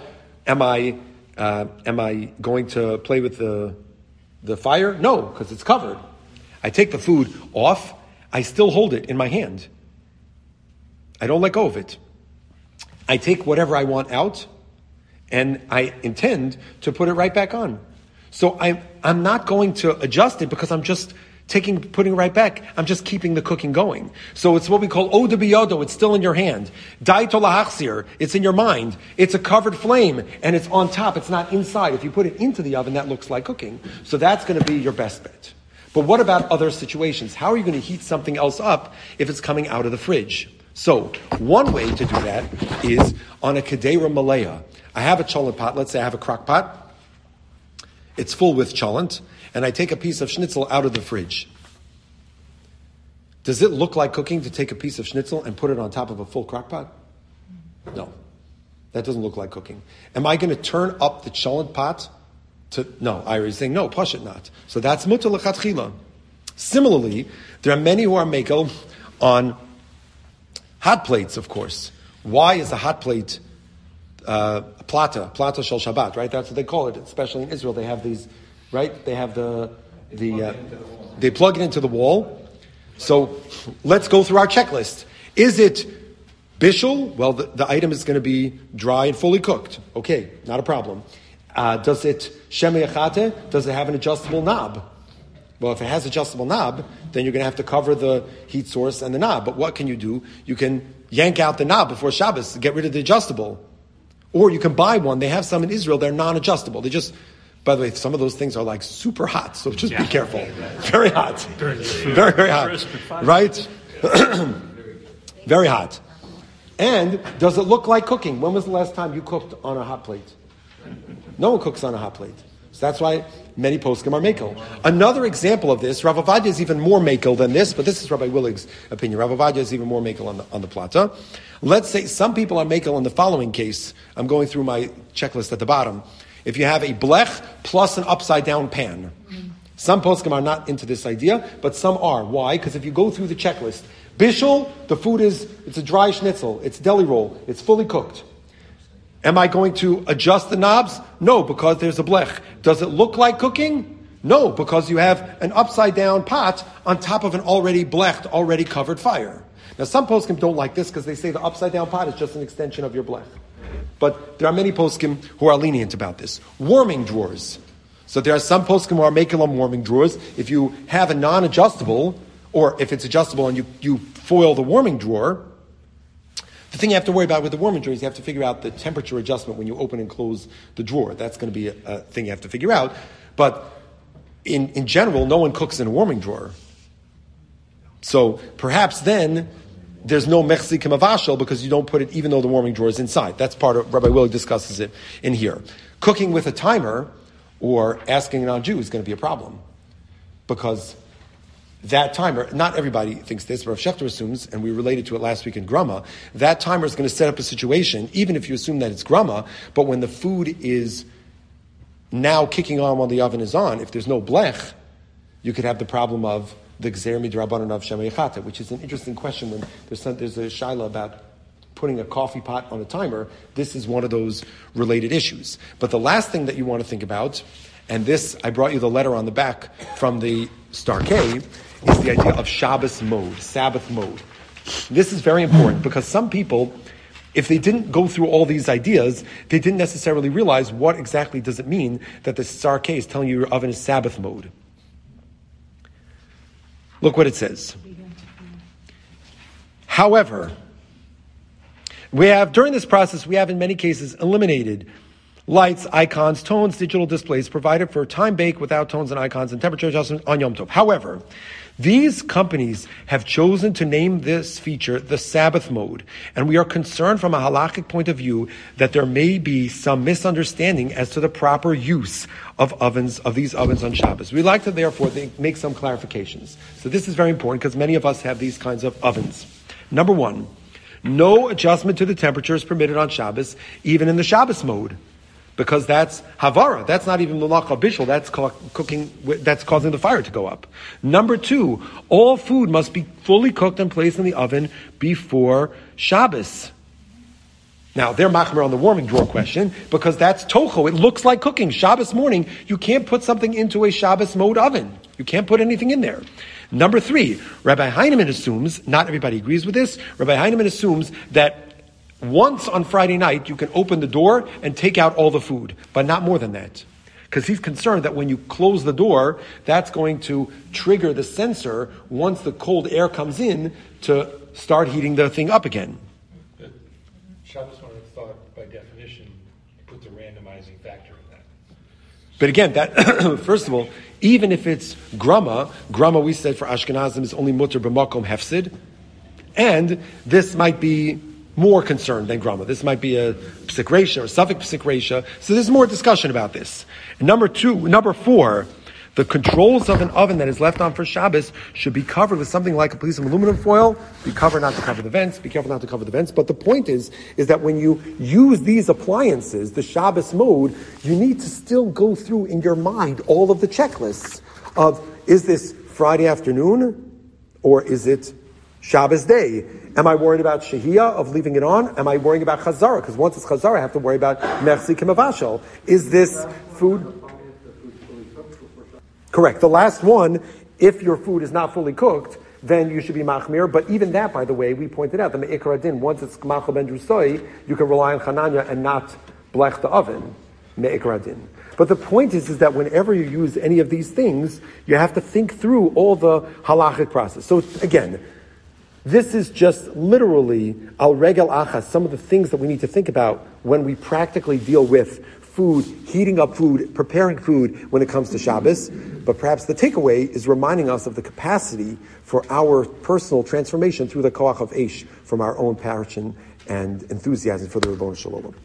am I Uh, am I going to play with the the fire? No, because it's covered. I take the food off. I still hold it in my hand. I don't let go of it. I take whatever I want out, and I intend to put it right back on. So I'm I'm not going to adjust it because I'm just taking, putting it right back. I'm just keeping the cooking going. So it's what we call oda biyodo. It's still in your hand. Daito lahachsir. It's in your mind. It's a covered flame and it's on top. It's not inside. If you put it into the oven, that looks like cooking. So that's going to be your best bet. But what about other situations? How are you going to heat something else up if it's coming out of the fridge? So one way to do that is on a kedera malaya. I have a cholent pot. Let's say I have a crock pot. it's full with cholent, and I take a piece of schnitzel out of the fridge. Does it look like cooking to take a piece of schnitzel and put it on top of a full crock pot? No. That doesn't look like cooking. Am I going to turn up the cholent pot? To, no, Iri's saying, no, push it not. So that's mutter l'chatchila. Similarly, there are many who are makel on hot plates, of course. Why is a hot plate uh, plata, plata shel Shabbat, right? That's what they call it, especially in Israel. They have these, right? They have the, the, uh, they plug it into the wall. So let's go through our checklist. Is it bishul? Well, the, the item is going to be dry and fully cooked. Okay, not a problem. Uh, does it shemeyachate? Does it have an adjustable knob? Well, if it has adjustable knob, then you're going to have to cover the heat source and the knob. But what can you do? You can yank out the knob before Shabbos, get rid of the adjustable. Or you can buy one. They have some in Israel. They're non-adjustable. They just... By the way, some of those things are like super hot, so just yeah. be careful. Very hot. Very, very hot. Right? Very hot. And does it look like cooking? When was the last time you cooked on a hot plate? No one cooks on a hot plate. So that's why many poskim are makel. Another example of this, Rav Ovadia is even more makel than this, but this is Rabbi Willig's opinion. Rav Ovadia is even more makel on the, on the plata. Let's say some people are makel on the following case. I'm going through my checklist at the bottom. If you have a blech plus an upside-down pan. Some poskim are not into this idea, but some are. Why? Because if you go through the checklist, bishul, the food is, it's a dry schnitzel, it's deli roll, it's fully cooked. Am I going to adjust the knobs? No, because there's a blech. Does it look like cooking? No, because you have an upside-down pot on top of an already blech, already covered fire. Now, some poskim don't like this because they say the upside-down pot is just an extension of your blech. But there are many poskim who are lenient about this. Warming drawers. So there are some poskim who are making them warming drawers. If you have a non-adjustable, or if it's adjustable and you, you foil the warming drawer, the thing you have to worry about with the warming drawer is you have to figure out the temperature adjustment when you open and close the drawer. That's going to be a, a thing you have to figure out. But in, in general, no one cooks in a warming drawer. So perhaps then... There's no mechzik mavashel because you don't put it even though the warming drawer is inside. That's part of, Rabbi Willig discusses it in here. Cooking with a timer or asking a non-Jew is going to be a problem because that timer, not everybody thinks this, Rav Schechter assumes, and we related to it last week in Grama, that timer is going to set up a situation, even if you assume that it's Grama, but when the food is now kicking on while the oven is on, if there's no blech, you could have the problem of the Gzer Midrabanan of Shemeyachata, which is an interesting question when there's, some, there's a shaila about putting a coffee pot on a timer. This is one of those related issues. But the last thing that you want to think about, and this, I brought you the letter on the back from the Star-K, is the idea of Shabbos mode, Sabbath mode. This is very important because some people, if they didn't go through all these ideas, they didn't necessarily realize what exactly does it mean that the Star-K is telling you your oven is Sabbath mode. Look what it says. However, we have, during this process, we have in many cases eliminated lights, icons, tones, digital displays provided for time bake without tones and icons and temperature adjustments on Yom Tov. However, these companies have chosen to name this feature the Sabbath mode, and we are concerned from a halakhic point of view that there may be some misunderstanding as to the proper use of ovens, of these ovens on Shabbos. We'd like to therefore make some clarifications. So this is very important because many of us have these kinds of ovens. Number one, no adjustment to the temperature is permitted on Shabbos, even in the Shabbos mode. Because that's havara. That's not even melacha bishul. That's cooking. That's causing the fire to go up. Number two, all food must be fully cooked and placed in the oven before Shabbos. Now, they're machmer on the warming drawer question because that's tocho. It looks like cooking. Shabbos morning, you can't put something into a Shabbos mode oven. You can't put anything in there. Number three, Rabbi Heineman assumes, not everybody agrees with this, Rabbi Heineman assumes that once on Friday night, you can open the door and take out all the food, but not more than that. Because he's concerned that when you close the door, that's going to trigger the sensor once the cold air comes in to start heating the thing up again. But Shabbos morning thought, by definition, put the randomizing factor in that. But again, that first of all, even if it's grama, grama we said for Ashkenazim is only mutter b'makom hefsid, and this might be more concerned than grama. This might be a psik resha or suffix psik resha. So there's more discussion about this. And number two, number four, the controls of an oven that is left on for Shabbos should be covered with something like a piece of aluminum foil. Be careful not to cover the vents. Be careful not to cover the vents. But the point is, is that when you use these appliances, the Shabbos mode, you need to still go through in your mind all of the checklists of, is this Friday afternoon or is it Shabbos day? Am I worried about shehiyah of leaving it on? Am I worrying about chazara? Because once it's chazara, I have to worry about mersi kemavashal. Is this food... Correct. The last one, if your food is not fully cooked, then you should be machmir. But even that, by the way, we pointed out, the me'ikar adin, once it's machal ben drusai, you can rely on chananya and not blech the oven. Me'ikar adin. But the point is, is that whenever you use any of these things, you have to think through all the halachic process. So again, this is just literally al regel achas, some of the things that we need to think about when we practically deal with food, heating up food, preparing food when it comes to Shabbos. But perhaps the takeaway is reminding us of the capacity for our personal transformation through the koach of Eish, from our own passion and enthusiasm for the Ribbono Shel Olam.